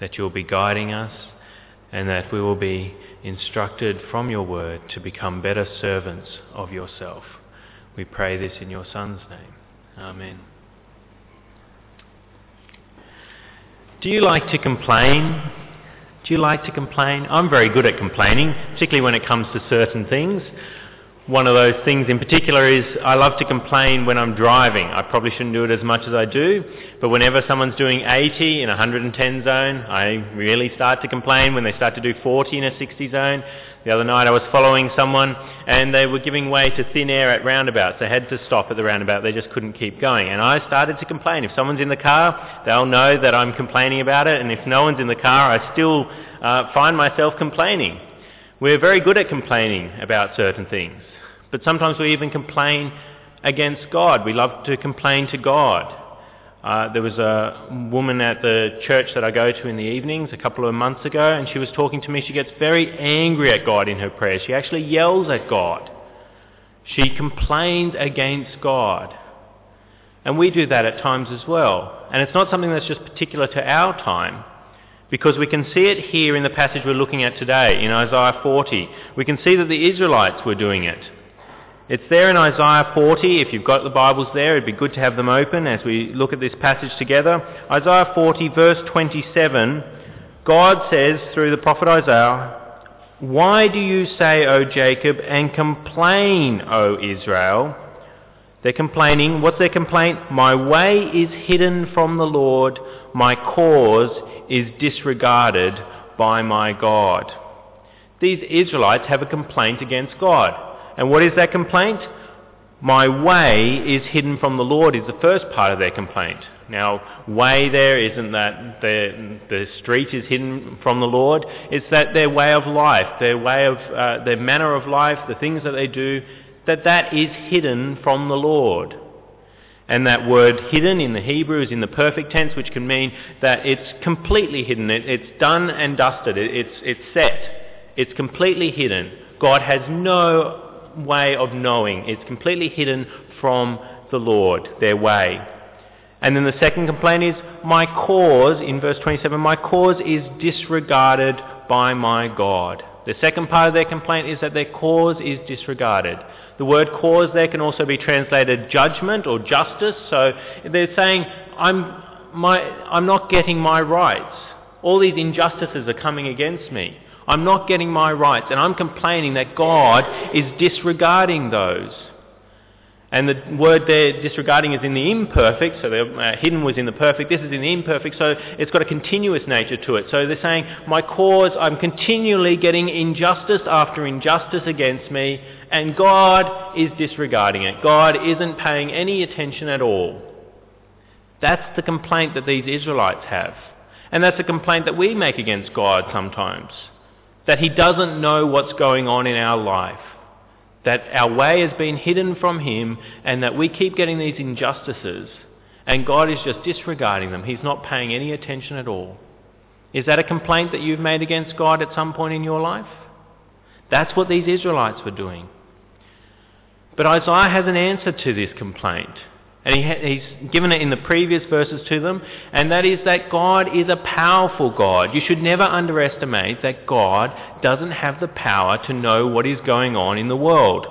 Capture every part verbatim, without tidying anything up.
that you'll be guiding us and that we will be instructed from your word to become better servants of yourself. We pray this in your Son's name. Amen. Do you like to complain? Do you like to complain? I'm very good at complaining, particularly when it comes to certain things. One of those things in particular is I love to complain when I'm driving. I probably shouldn't do it as much as I do, but whenever someone's doing eighty in a one hundred ten zone, I really start to complain. When they start to do forty in a sixty zone. The other night I was following someone and they were giving way to thin air at roundabouts. They had to stop at the roundabout. They just couldn't keep going. And I started to complain. If someone's in the car, they'll know that I'm complaining about it. And if no one's in the car, I still uh, find myself complaining. We're very good at complaining about certain things. But sometimes we even complain against God. We love to complain to God. Uh, there was a woman at the church that I go to in the evenings a couple of months ago, and she was talking to me. She gets very angry at God in her prayers. She actually yells at God. She complains against God. And we do that at times as well. And it's not something that's just particular to our time, because we can see it here in the passage we're looking at today in Isaiah forty. We can see that the Israelites were doing it. It's there in Isaiah forty. If you've got the Bibles there, it'd be good to have them open as we look at this passage together. Isaiah forty, verse twenty-seven, God says through the prophet Isaiah, "Why do you say, O Jacob, and complain, O Israel?" They're complaining. What's their complaint? "My way is hidden from the Lord. My cause is disregarded by my God." These Israelites have a complaint against God. And what is that complaint? My way is hidden from the Lord is the first part of their complaint. Now, way there isn't that the the street is hidden from the Lord. It's that their way of life, their way of uh, their manner of life, the things that they do, that that is hidden from the Lord. And that word hidden in the Hebrew is in the perfect tense, which can mean that it's completely hidden. It, it's done and dusted. It, it's it's set. It's completely hidden. God has no way of knowing. It's completely hidden from the Lord, their way. And then the second complaint is, my cause, in verse twenty-seven, my cause is disregarded by my God. The second part of their complaint is that their cause is disregarded. The word cause there can also be translated judgment or justice. So they're saying, I'm my, I'm not getting my rights. All these injustices are coming against me. I'm not getting my rights, and I'm complaining that God is disregarding those. And the word there, disregarding, is in the imperfect, so the uh, hidden was in the perfect, this is in the imperfect, so it's got a continuous nature to it. So they're saying, my cause, I'm continually getting injustice after injustice against me, and God is disregarding it. God isn't paying any attention at all. That's the complaint that these Israelites have. And that's a complaint that we make against God sometimes. That he doesn't know what's going on in our life, that our way has been hidden from him, and that we keep getting these injustices, and God is just disregarding them. He's not paying any attention at all. Is that a complaint that you've made against God at some point in your life? That's what these Israelites were doing. But Isaiah has an answer to this complaint, and he ha- he's given it in the previous verses to them, and that is that God is a powerful God. You should never underestimate that God doesn't have the power to know what is going on in the world.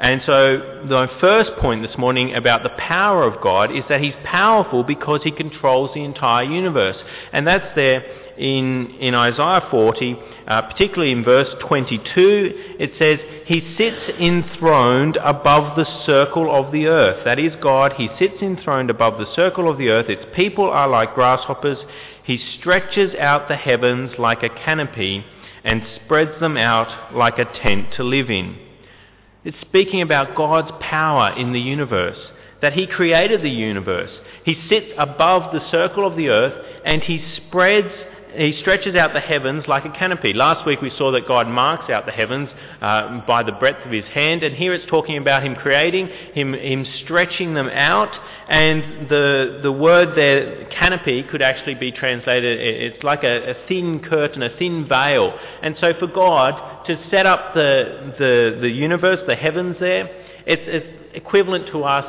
And so the first point this morning about the power of God is that he's powerful because he controls the entire universe. And that's there in, in Isaiah forty, uh, particularly in verse twenty-two. It says, he sits enthroned above the circle of the earth. That is God. He sits enthroned above the circle of the earth. Its people are like grasshoppers. He stretches out the heavens like a canopy and spreads them out like a tent to live in. It's speaking about God's power in the universe, that he created the universe. He sits above the circle of the earth and he spreads, he stretches out the heavens like a canopy. Last week we saw that God marks out the heavens uh, by the breadth of his hand, and here it's talking about him creating, him, him stretching them out, and the, the word there, canopy, could actually be translated, it's like a, a thin curtain, a thin veil. And so for God to set up the, the, the universe, the heavens there, it's, it's equivalent to us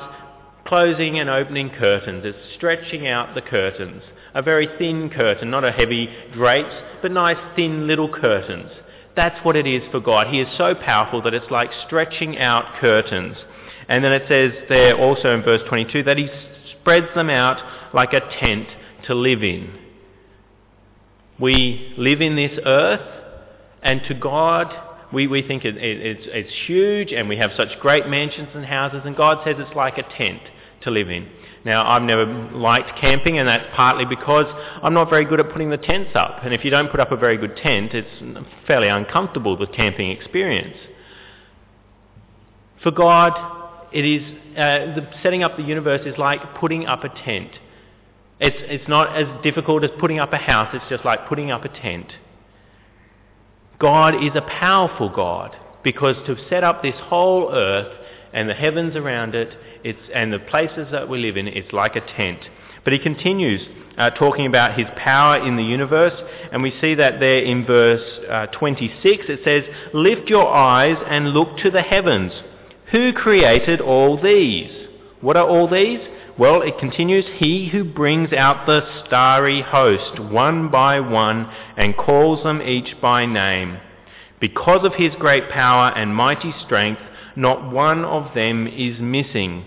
closing and opening curtains. It's stretching out the curtains. a very thin curtain, not a heavy drapes, but nice thin little curtains. That's what it is for God. He is so powerful that it's like stretching out curtains. And then it says there also in verse twenty-two that he spreads them out like a tent to live in. We live in this earth, and to God we, we think it, it, it's, it's huge, and we have such great mansions and houses, and God says it's like a tent to live in. Now, I've never liked camping, and that's partly because I'm not very good at putting the tents up. And if you don't put up a very good tent, it's fairly uncomfortable, the camping experience. For God, it is uh, the, setting up the universe is like putting up a tent. It's it's not as difficult as putting up a house. It's just like putting up a tent. God is a powerful God, because to set up this whole earth and the heavens around it, it's, and the places that we live in, it's like a tent. But he continues uh, talking about his power in the universe, and we see that there in verse uh, twenty-six. It says, "Lift your eyes and look to the heavens. Who created all these?" What are all these? Well, it continues, "He who brings out the starry host one by one and calls them each by name. Because of his great power and mighty strength, not one of them is missing."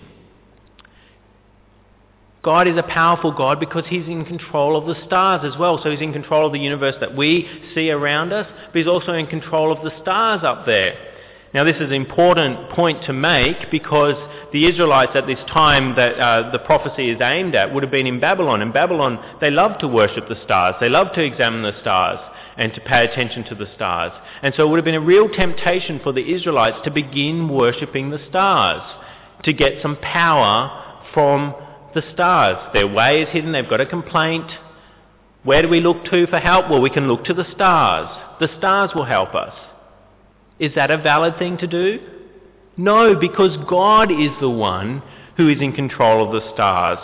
God is a powerful God because he's in control of the stars as well. So he's in control of the universe that we see around us, but he's also in control of the stars up there. Now, this is an important point to make, because the Israelites at this time that uh, the prophecy is aimed at would have been in Babylon. In Babylon, they loved to worship the stars. They loved to examine the stars and to pay attention to the stars. And so it would have been a real temptation for the Israelites to begin worshipping the stars, to get some power from the stars. Their way is hidden. They've got a complaint. Where do we look to for help? Well, we can look to the stars. The stars will help us. Is that a valid thing to do? No, because God is the one who is in control of the stars.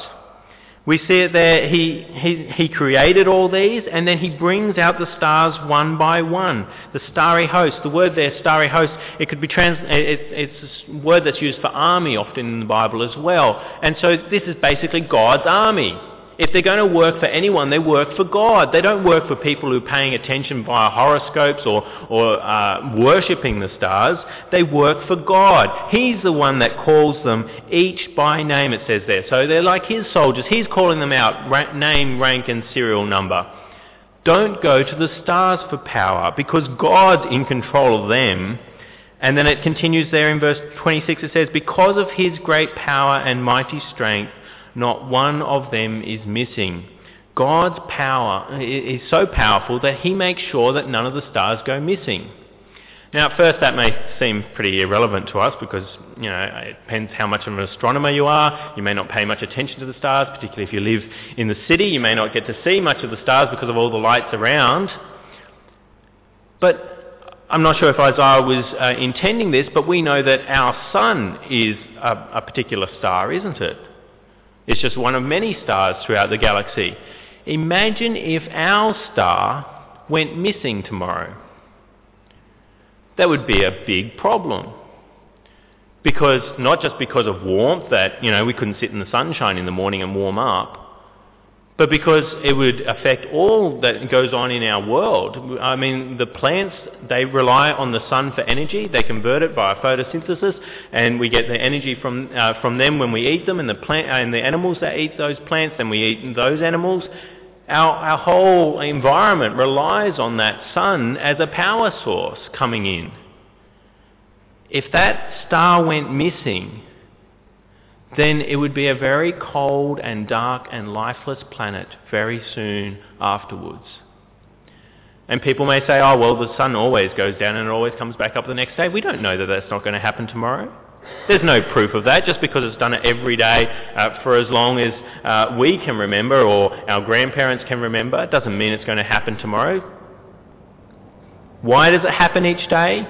We see it there, he, he he created all these, and then he brings out the stars one by one. The starry host, the word there, starry host, it could be trans. It, it's a word that's used for army often in the Bible as well. And so this is basically God's army. If they're going to work for anyone, they work for God. They don't work for people who are paying attention via horoscopes or, or uh, worshipping the stars. They work for God. He's the one that calls them each by name, it says there. So they're like his soldiers. He's calling them out, ra- name, rank and serial number. Don't go to the stars for power, because God's in control of them. And then it continues there in verse twenty-six. It says, "Because of his great power and mighty strength, not one of them is missing." God's power is so powerful that he makes sure that none of the stars go missing. Now, at first that may seem pretty irrelevant to us, because, you know, it depends how much of an astronomer you are. You may not pay much attention to the stars, particularly if you live in the city. You may not get to see much of the stars because of all the lights around. But I'm not sure if Isaiah was uh, intending this, but we know that our sun is a, a particular star, isn't it? It's just one of many stars throughout the galaxy. Imagine if our star went missing tomorrow. That would be a big problem. Because, not just because of warmth, that, you know, we couldn't sit in the sunshine in the morning and warm up, but because it would affect all that goes on in our world. I mean, the plants, they rely on the sun for energy. They convert it via photosynthesis, and we get the energy from uh, from them when we eat them, and the plant uh, and the animals that eat those plants, then we eat those animals. Our our whole environment relies on that sun as a power source coming in. If that star went missing, then it would be a very cold and dark and lifeless planet very soon afterwards. And people may say, oh, well, the sun always goes down and it always comes back up the next day. We don't know that that's not going to happen tomorrow. There's no proof of that. Just because it's done it every day uh, for as long as uh, we can remember or our grandparents can remember, it doesn't mean it's going to happen tomorrow. Why does it happen each day?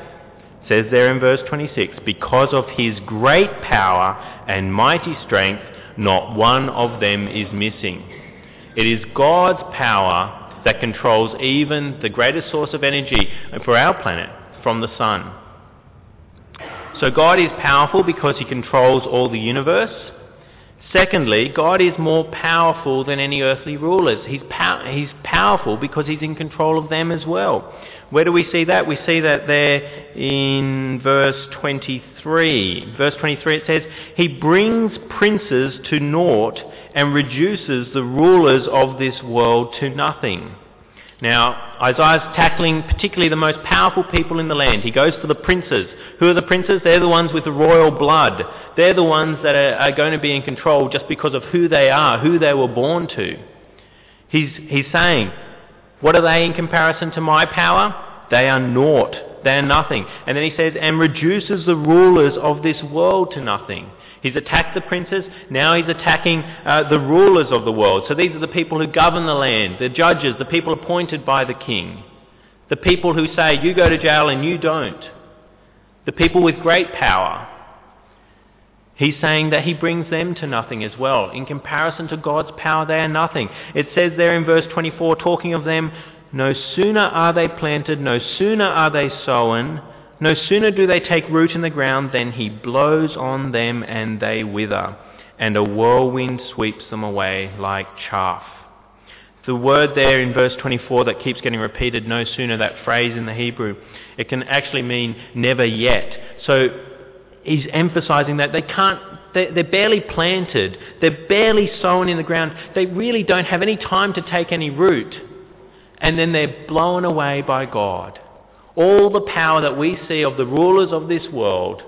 Says there in verse twenty-six, "Because of his great power and mighty strength, not one of them is missing." It is God's power that controls even the greatest source of energy for our planet, from the sun. So God is powerful because he controls all the universe. Secondly, God is more powerful than any earthly rulers. He's, pow- he's powerful because he's in control of them as well. Where do we see that? We see that there in verse twenty-three. Verse twenty-three it says, "He brings princes to naught and reduces the rulers of this world to nothing." Now, Isaiah's tackling particularly the most powerful people in the land. He goes for the princes. Who are the princes? They're the ones with the royal blood. They're the ones that are, are going to be in control just because of who they are, who they were born to. He's, he's saying, what are they in comparison to my power? They are naught. They are nothing. And then he says, and reduces the rulers of this world to nothing. He's attacked the princes, now he's attacking uh, the rulers of the world. So these are the people who govern the land, the judges, the people appointed by the king, the people who say, you go to jail and you don't, the people with great power. He's saying that he brings them to nothing as well. In comparison to God's power, they are nothing. It says there in verse twenty-four, talking of them, no sooner are they planted, no sooner are they sown, no sooner do they take root in the ground than he blows on them and they wither, and a whirlwind sweeps them away like chaff. The word there in verse twenty-four that keeps getting repeated, no sooner, that phrase in the Hebrew, it can actually mean never yet. So he's emphasising that they can't, they're barely planted, they're barely sown in the ground, they really don't have any time to take any root, and then they're blown away by God. All the power that we see of the rulers of this world,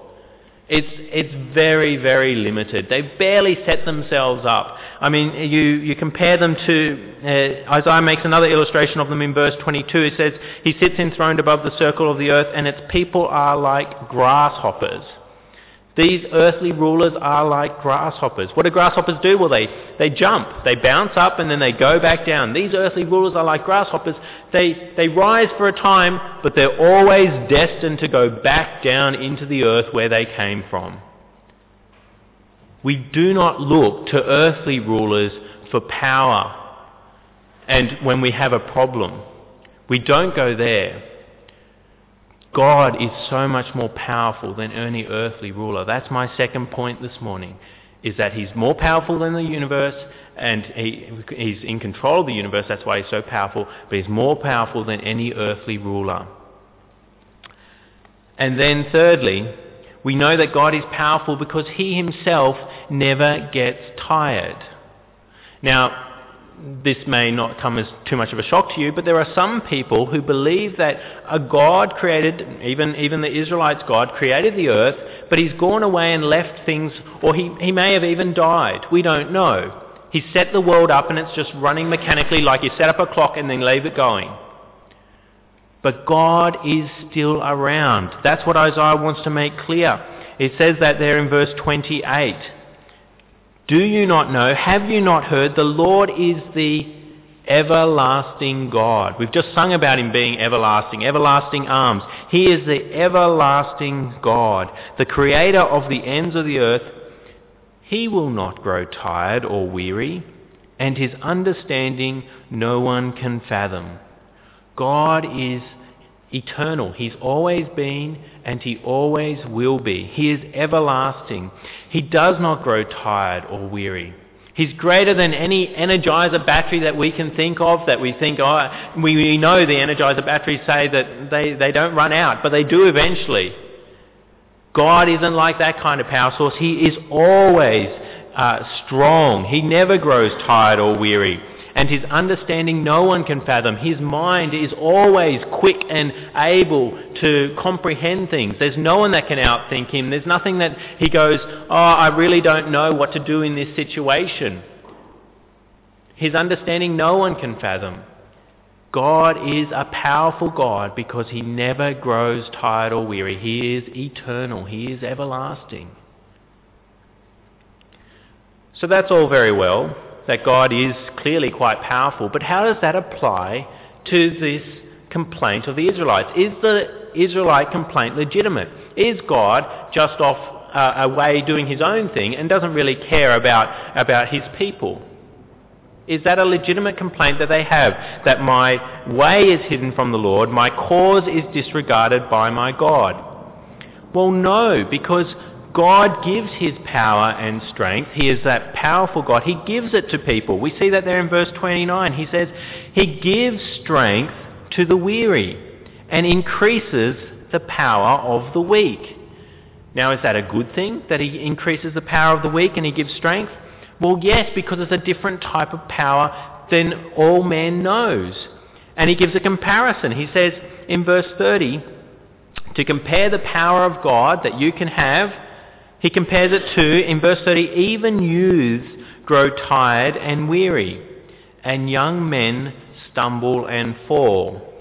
it's it's very, very limited. They've barely set themselves up. I mean, you, you compare them to... Uh, Isaiah makes another illustration of them in verse twenty-two. It says, he sits enthroned above the circle of the earth and its people are like grasshoppers. These earthly rulers are like grasshoppers. What do grasshoppers do? Well, they, they jump, they bounce up and then they go back down. These earthly rulers are like grasshoppers. They, they rise for a time, but they're always destined to go back down into the earth where they came from. We do not look to earthly rulers for power. And when we have a problem, we don't go there. God is so much more powerful than any earthly ruler. That's my second point this morning, is that he's more powerful than the universe, and he, he's in control of the universe, that's why he's so powerful, but he's more powerful than any earthly ruler. And then thirdly, we know that God is powerful because he himself never gets tired. Now, this may not come as too much of a shock to you, but there are some people who believe that a God created, even even the Israelites' God, created the earth, but he's gone away and left things, or he, he may have even died. We don't know. He set the world up and it's just running mechanically like you set up a clock and then leave it going. But God is still around. That's what Isaiah wants to make clear. It says that there in verse twenty-eight. Do you not know, have you not heard, the Lord is the everlasting God. We've just sung about him being everlasting, everlasting arms. He is the everlasting God, the creator of the ends of the earth. He will not grow tired or weary, and his understanding no one can fathom. God is eternal. He's always been and he always will be. He is everlasting. He does not grow tired or weary. He's greater than any energizer battery that we can think of, that we think, oh, we, we know the energizer batteries say that they, they don't run out, but they do eventually. God isn't like that kind of power source. He is always uh, strong. He never grows tired or weary. And his understanding no one can fathom. His mind is always quick and able to comprehend things. There's no one that can outthink him. There's nothing that he goes, oh, I really don't know what to do in this situation. His understanding no one can fathom. God is a powerful God because he never grows tired or weary. He is eternal. He is everlasting. So that's all very well, that God is clearly quite powerful, but how does that apply to this complaint of the Israelites? Is the Israelite complaint legitimate? Is God just off uh, away doing his own thing and doesn't really care about, about his people? Is that a legitimate complaint that they have, that my way is hidden from the Lord, my cause is disregarded by my God? Well, no, because God gives his power and strength. He is that powerful God. He gives it to people. We see that there in verse twenty-nine. He says, he gives strength to the weary and increases the power of the weak. Now, is that a good thing that he increases the power of the weak and he gives strength? Well, yes, because it's a different type of power than all man knows. And he gives a comparison. He says in verse thirty, to compare the power of God that you can have, he compares it to, in verse thirty, even youths grow tired and weary, and young men stumble and fall.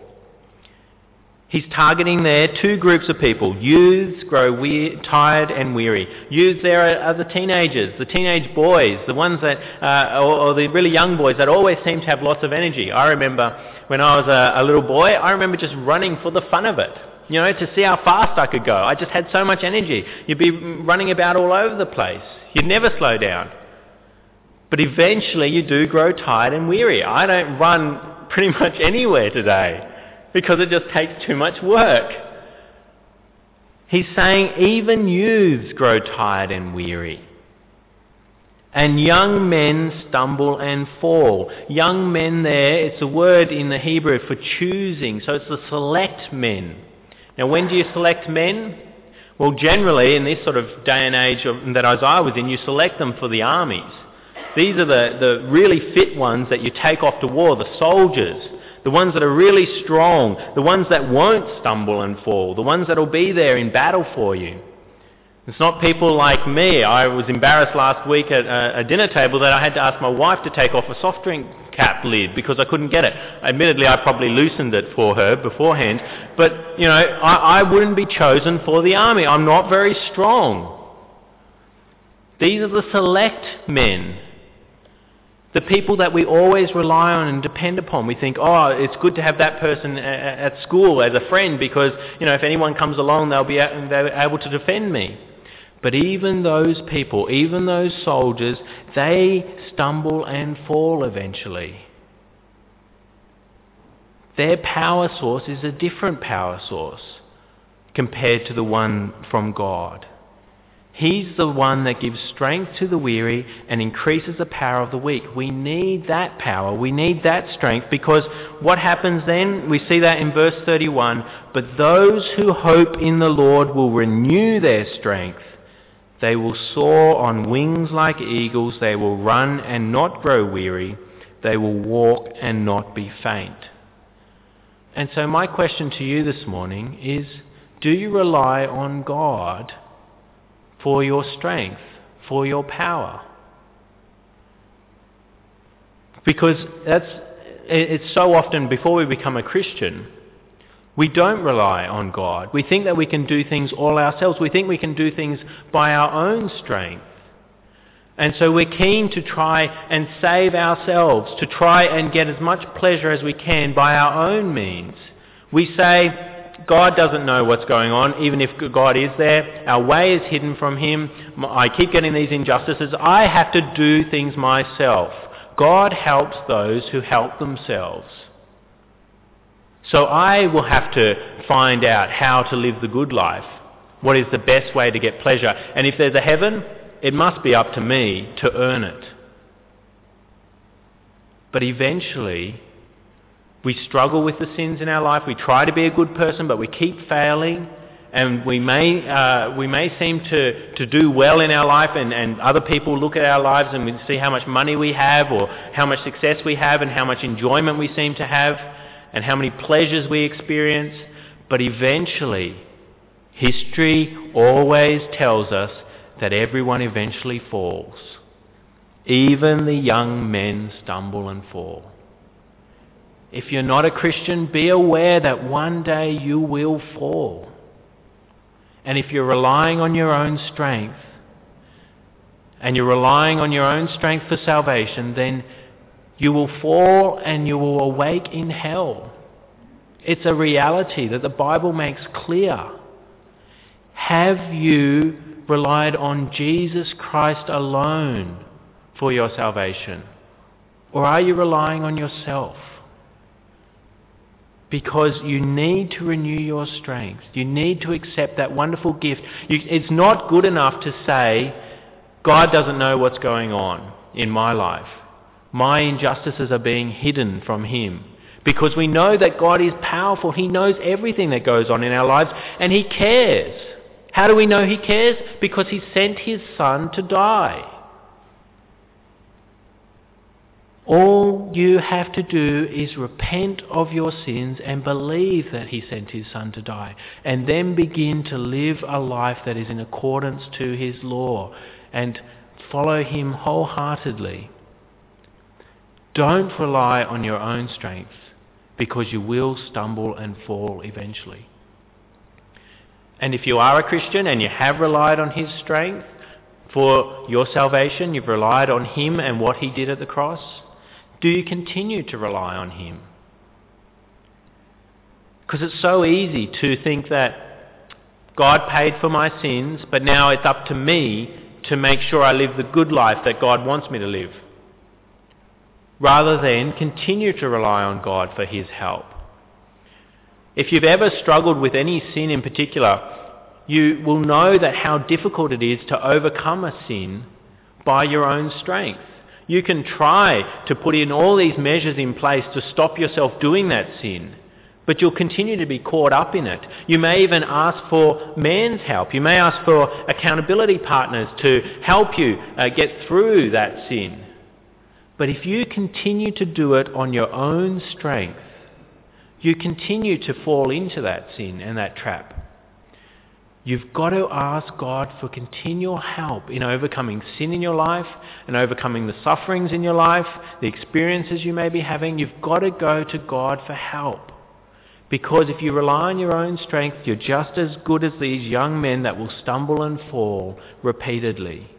He's targeting there two groups of people. Youths grow weir- tired and weary. Youths there are, are the teenagers, the teenage boys, the ones that, uh, or, or the really young boys that always seem to have lots of energy. I remember when I was a, a little boy, I remember just running for the fun of it. You know, to see how fast I could go. I just had so much energy. You'd be running about all over the place. You'd never slow down. But eventually you do grow tired and weary. I don't run pretty much anywhere today because it just takes too much work. He's saying even youths grow tired and weary. And young men stumble and fall. Young men there, it's a word in the Hebrew for choosing. So it's the select men. Now, when do you select men? Well, generally, in this sort of day and age of, that Isaiah was in, you select them for the armies. These are the, the really fit ones that you take off to war, the soldiers, the ones that are really strong, the ones that won't stumble and fall, the ones that will be there in battle for you. It's not people like me. I was embarrassed last week at a, a dinner table that I had to ask my wife to take off a soft drink cap lid because I couldn't get it. Admittedly, I probably loosened it for her beforehand, but you know, I, I wouldn't be chosen for the army. I'm not very strong. These are the select men, the people that we always rely on and depend upon. We think, oh, it's good to have that person at school as a friend because you know, if anyone comes along, they'll be able to defend me. But even those people, even those soldiers, they stumble and fall eventually. Their power source is a different power source compared to the one from God. He's the one that gives strength to the weary and increases the power of the weak. We need that power. We need that strength because what happens then? We see that in verse thirty-one. But those who hope in the Lord will renew their strength. They will soar on wings like eagles. They will run and not grow weary. They will walk and not be faint. And so my question to you this morning is, do you rely on God for your strength, for your power? Because that's it's so often before we become a Christian, we don't rely on God. We think that we can do things all ourselves. We think we can do things by our own strength. And so we're keen to try and save ourselves, to try and get as much pleasure as we can by our own means. We say, God doesn't know what's going on, even if God is there. Our way is hidden from him. I keep getting these injustices. I have to do things myself. God helps those who help themselves. So I will have to find out how to live the good life. What is the best way to get pleasure? And if there's a heaven, it must be up to me to earn it. But eventually, we struggle with the sins in our life. We try to be a good person, but we keep failing. And we may uh, we may seem to, to do well in our life, and, and other people look at our lives and we see how much money we have or how much success we have and how much enjoyment we seem to have and how many pleasures we experience. But eventually, history always tells us that everyone eventually falls. Even the young men stumble and fall. If you're not a Christian, be aware that one day you will fall. And if you're relying on your own strength, and you're relying on your own strength for salvation, then you will fall and you will awake in hell. It's a reality that the Bible makes clear. Have you relied on Jesus Christ alone for your salvation? Or are you relying on yourself? because you need to renew your strength. You need to accept that wonderful gift. You, it's not good enough to say, God doesn't know what's going on in my life. My injustices are being hidden from him. Because we know that God is powerful. He knows everything that goes on in our lives, and he cares. How do we know he cares? Because he sent his son to die. All you have to do is repent of your sins and believe that he sent his son to die, and then begin to live a life that is in accordance to his law and follow him wholeheartedly. Don't rely on your own strength, because you will stumble and fall eventually. And if you are a Christian and you have relied on his strength for your salvation, you've relied on him and what he did at the cross, do you continue to rely on him? Because it's so easy to think that God paid for my sins, but now it's up to me to make sure I live the good life that God wants me to live, rather than continue to rely on God for his help. If you've ever struggled with any sin in particular, you will know that how difficult it is to overcome a sin by your own strength. You can try to put in all these measures in place to stop yourself doing that sin, but you'll continue to be caught up in it. You may even ask for man's help. You may ask for accountability partners to help you uh, get through that sin. But if you continue to do it on your own strength, you continue to fall into that sin and that trap. You've got to ask God for continual help in overcoming sin in your life and overcoming the sufferings in your life, the experiences you may be having. You've got to go to God for help. Because if you rely on your own strength, you're just as good as these young men that will stumble and fall repeatedly.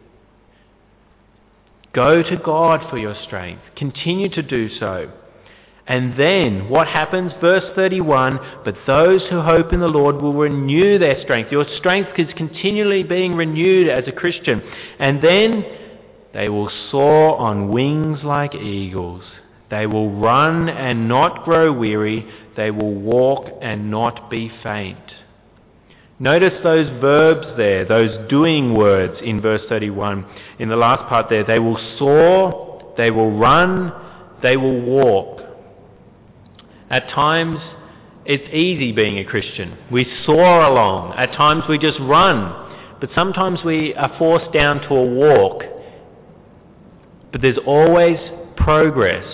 Go to God for your strength. Continue to do so. And then what happens? Verse thirty-one, but those who hope in the Lord will renew their strength. Your strength is continually being renewed as a Christian. And then they will soar on wings like eagles. They will run and not grow weary. They will walk and not be faint. Notice those verbs there, those doing words in verse thirty-one. In the last part there, they will soar, they will run, they will walk. At times, it's easy being a Christian. We soar along. At times, we just run. But sometimes we are forced down to a walk. But there's always progress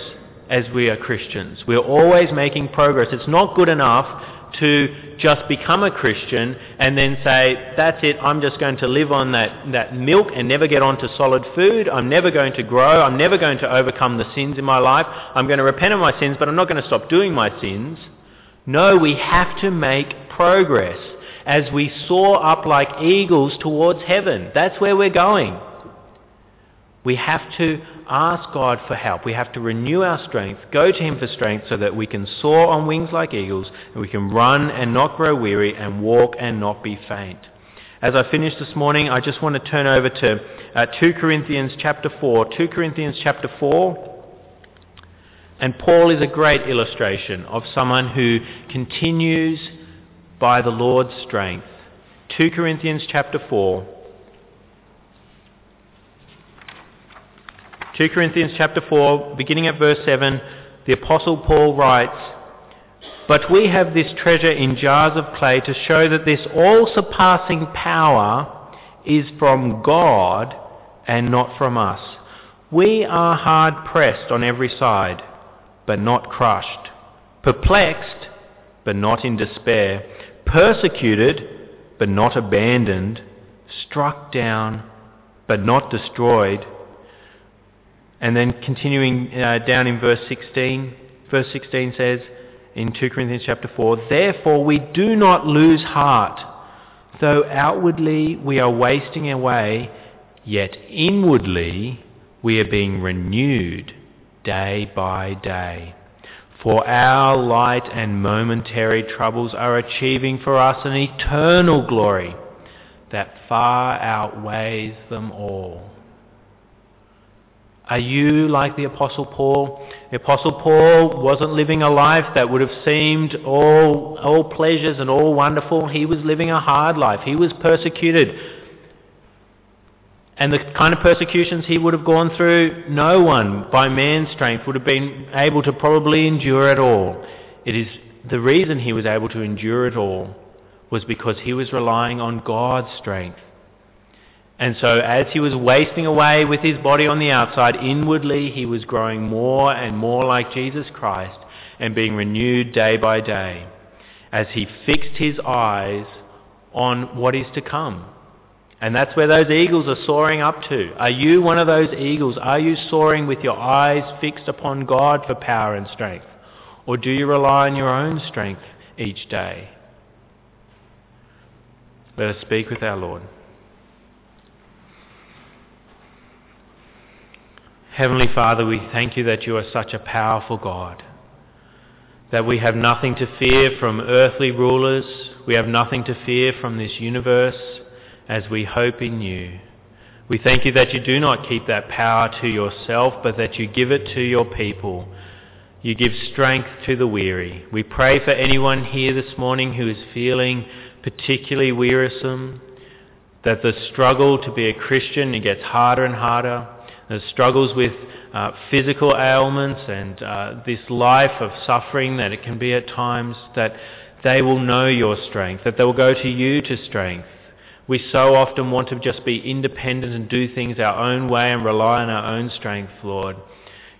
as we are Christians. We're always making progress. It's not good enough to just become a Christian and then say, that's it, I'm just going to live on that, that milk and never get onto solid food. I'm never going to grow. I'm never going to overcome the sins in my life. I'm going to repent of my sins, but I'm not going to stop doing my sins. No, we have to make progress as we soar up like eagles towards heaven. That's where we're going. We have to ask God for help. We have to renew our strength, go to him for strength so that we can soar on wings like eagles, and we can run and not grow weary and walk and not be faint. As I finish this morning, I just want to turn over to uh, two Corinthians chapter four. two Corinthians chapter four. And Paul is a great illustration of someone who continues by the Lord's strength. two Corinthians chapter four. two Corinthians chapter four, beginning at verse seven, the Apostle Paul writes, but we have this treasure in jars of clay to show that this all-surpassing power is from God and not from us. We are hard-pressed on every side, but not crushed, perplexed, but not in despair, persecuted, but not abandoned, struck down, but not destroyed. And then continuing uh, down in verse sixteen, verse sixteen says in two Corinthians chapter four, therefore we do not lose heart, though outwardly we are wasting away, yet inwardly we are being renewed day by day. For our light and momentary troubles are achieving for us an eternal glory that far outweighs them all. Are you like the Apostle Paul? The Apostle Paul wasn't living a life that would have seemed all, all pleasures and all wonderful. He was living a hard life. He was persecuted. And the kind of persecutions he would have gone through, no one by man's strength would have been able to probably endure at all. It is the reason he was able to endure it all was because he was relying on God's strength. And so as he was wasting away with his body on the outside, inwardly he was growing more and more like Jesus Christ and being renewed day by day as he fixed his eyes on what is to come. And that's where those eagles are soaring up to. Are you one of those eagles? Are you soaring with your eyes fixed upon God for power and strength? Or do you rely on your own strength each day? Let us speak with our Lord. Heavenly Father, we thank you that you are such a powerful God, that we have nothing to fear from earthly rulers, we have nothing to fear from this universe as we hope in you. We thank you that you do not keep that power to yourself, but that you give it to your people. You give strength to the weary. We pray for anyone here this morning who is feeling particularly wearisome, that the struggle to be a Christian, it gets harder and harder, the struggles with uh, physical ailments and uh, this life of suffering that it can be at times, that they will know your strength, that they will go to you to strength. We so often want to just be independent and do things our own way and rely on our own strength, Lord.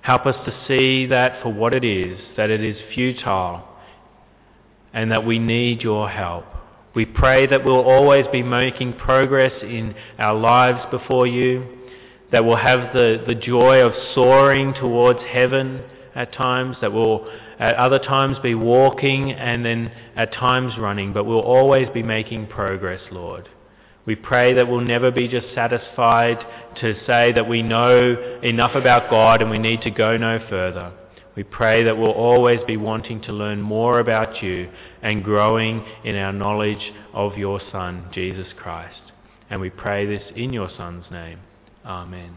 Help us to see that for what it is, that it is futile and that we need your help. We pray that we'll always be making progress in our lives before you, that we'll have the, the joy of soaring towards heaven at times, that we'll at other times be walking and then at times running, but we'll always be making progress, Lord. We pray that we'll never be just satisfied to say that we know enough about God and we need to go no further. We pray that we'll always be wanting to learn more about you and growing in our knowledge of your Son, Jesus Christ. And we pray this in your Son's name. Amen.